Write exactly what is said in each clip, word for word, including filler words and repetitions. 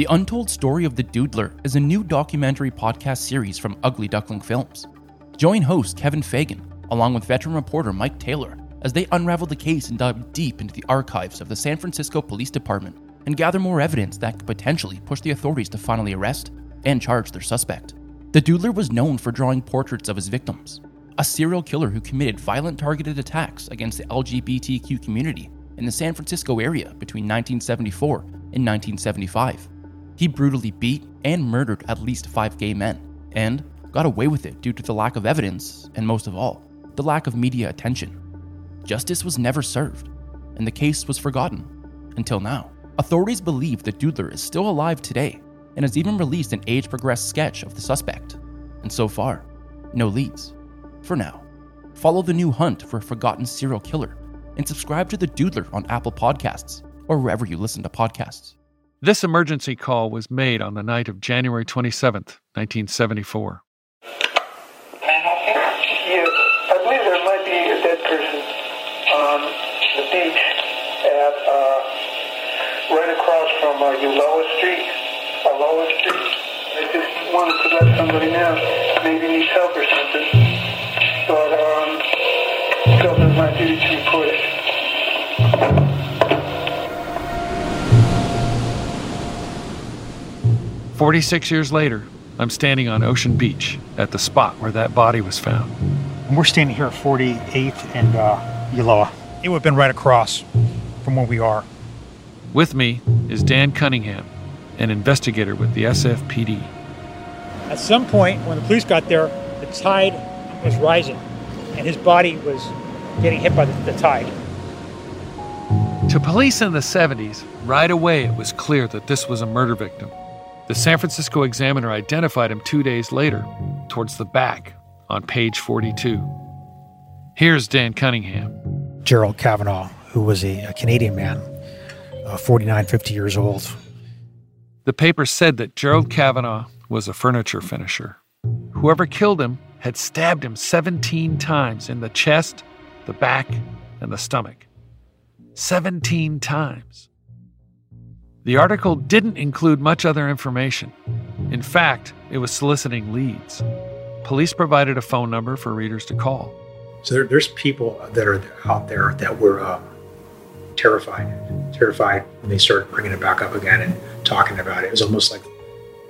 The Untold Story of the Doodler is a new documentary podcast series from Ugly Duckling Films. Join host Kevin Fagan, along with veteran reporter Mike Taylor, as they unravel the case and dive deep into the archives of the San Francisco Police Department and gather more evidence that could potentially push the authorities to finally arrest and charge their suspect. The Doodler was known for drawing portraits of his victims, a serial killer who committed violent targeted attacks against the L G B T Q community in the San Francisco area between nineteen seventy-four and nineteen seventy-five. He brutally beat and murdered at least five gay men, and got away with it due to the lack of evidence, and most of all, the lack of media attention. Justice was never served, and the case was forgotten, until now. Authorities believe the Doodler is still alive today, and has even released an age-progressed sketch of the suspect. And so far, no leads. For now, follow the new hunt for a forgotten serial killer, and subscribe to the Doodler on Apple Podcasts, or wherever you listen to podcasts. This emergency call was made on the night of January twenty-seventh, nineteen seventy-four. Wanted to let somebody know, maybe needs help or something, but um, felt it my duty to report it. Forty-six years later, I'm standing on Ocean Beach at the spot where that body was found. And we're standing here at forty-eighth and uh, Ulloa. It would have been right across from where we are. With me is Dan Cunningham, an investigator with the S F P D. At some point, when the police got there, the tide was rising, and his body was getting hit by the, the tide. To police in the seventies, right away it was clear that this was a murder victim. The San Francisco Examiner identified him two days later, towards the back, on page forty-two. Here's Dan Cunningham. Gerald Cavanaugh, who was a, a Canadian man, uh, forty-nine, fifty years old. The paper said that Gerald Cavanaugh was a furniture finisher. Whoever killed him had stabbed him seventeen times in the chest, the back, and the stomach. seventeen times. The article didn't include much other information. In fact, it was soliciting leads. Police provided a phone number for readers to call. So there, there's people that are out there that were uh, terrified, terrified when they started bringing it back up again and talking about it. It was almost like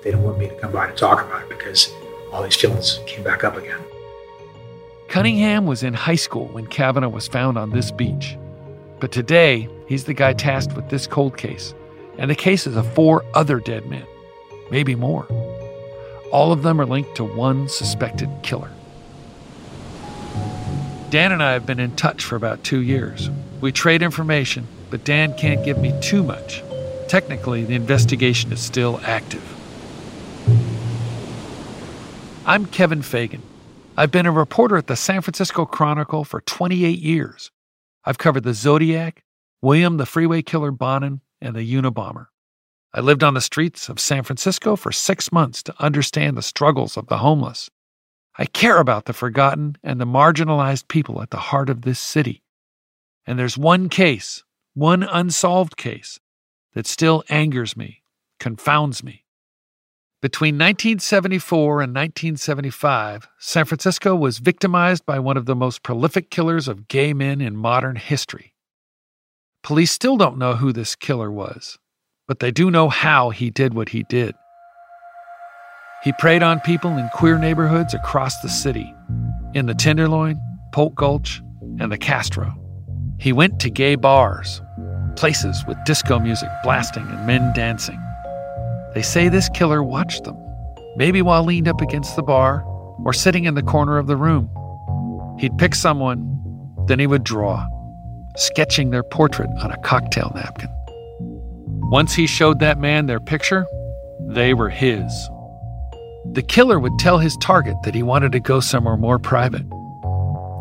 they don't want me to come by to talk about it because all these feelings came back up again. Cunningham was in high school when Kavanaugh was found on this beach. But today, he's the guy tasked with this cold case, and the cases of four other dead men, maybe more. All of them are linked to one suspected killer. Dan and I have been in touch for about two years. We trade information, but Dan can't give me too much. Technically, the investigation is still active. I'm Kevin Fagan. I've been a reporter at the San Francisco Chronicle for twenty-eight years. I've covered the Zodiac, William the Freeway Killer Bonin, and the Unabomber. I lived on the streets of San Francisco for six months to understand the struggles of the homeless. I care about the forgotten and the marginalized people at the heart of this city. And there's one case, one unsolved case, that still angers me, confounds me. Between nineteen seventy-four and nineteen seventy-five, San Francisco was victimized by one of the most prolific killers of gay men in modern history. Police still don't know who this killer was, but they do know how he did what he did. He preyed on people in queer neighborhoods across the city, in the Tenderloin, Polk Gulch, and the Castro. He went to gay bars, places with disco music blasting and men dancing. They say this killer watched them, maybe while leaned up against the bar or sitting in the corner of the room. He'd pick someone, then he would draw, sketching their portrait on a cocktail napkin. Once he showed that man their picture, they were his. The killer would tell his target that he wanted to go somewhere more private.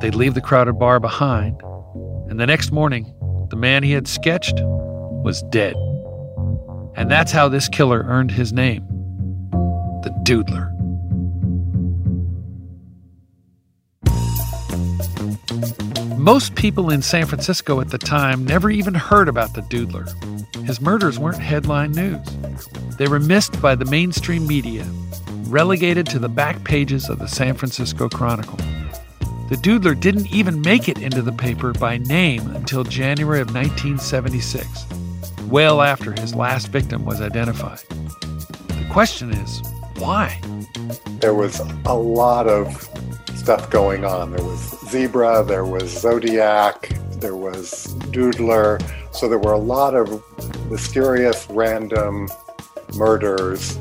They'd leave the crowded bar behind, and the next morning, the man he had sketched was dead. And that's how this killer earned his name, the Doodler. Most people in San Francisco at the time never even heard about the Doodler. His murders weren't headline news. They were missed by the mainstream media, relegated to the back pages of the San Francisco Chronicle. The Doodler didn't even make it into the paper by name until January of nineteen seventy-six, well after his last victim was identified. The question is, why? There was a lot of stuff going on. There was Zebra, there was Zodiac, there was Doodler. So there were a lot of mysterious, random murders.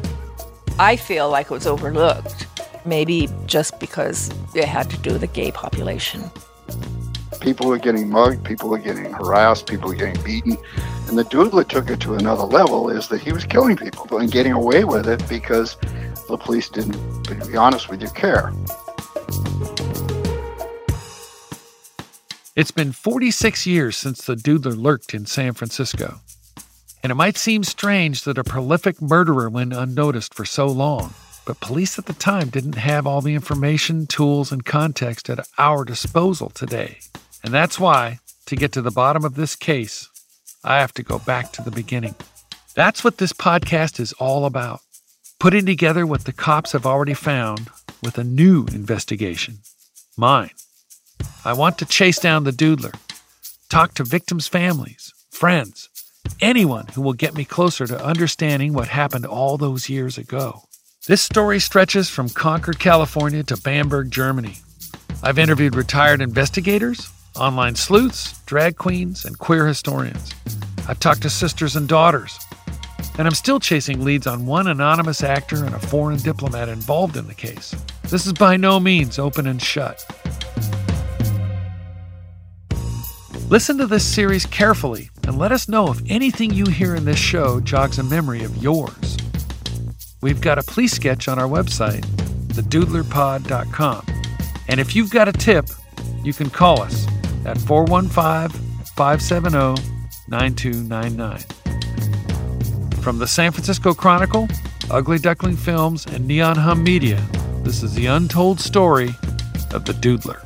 I feel like it was overlooked, maybe just because it had to do with the gay population. People are getting mugged, people are getting harassed, people are getting beaten. And the Doodler took it to another level, is that he was killing people and getting away with it because the police didn't, to be honest with you, care. It's been forty-six years since the Doodler lurked in San Francisco. And it might seem strange that a prolific murderer went unnoticed for so long, but police at the time didn't have all the information, tools, and context at our disposal today. And that's why, to get to the bottom of this case, I have to go back to the beginning. That's what this podcast is all about, putting together what the cops have already found with a new investigation, mine. I want to chase down the Doodler, talk to victims' families, friends, anyone who will get me closer to understanding what happened all those years ago. This story stretches from Concord, California to Bamberg, Germany. I've interviewed retired investigators, online sleuths, drag queens, and queer historians. I've talked to sisters and daughters. And I'm still chasing leads on one anonymous actor and a foreign diplomat involved in the case. This is by no means open and shut. Listen to this series carefully and let us know if anything you hear in this show jogs a memory of yours. We've got a police sketch on our website, the doodler pod dot com. And if you've got a tip, you can call us at four one five, five seven zero, nine two nine nine. From the San Francisco Chronicle, Ugly Duckling Films, and Neon Hum Media, this is the untold story of the Doodler.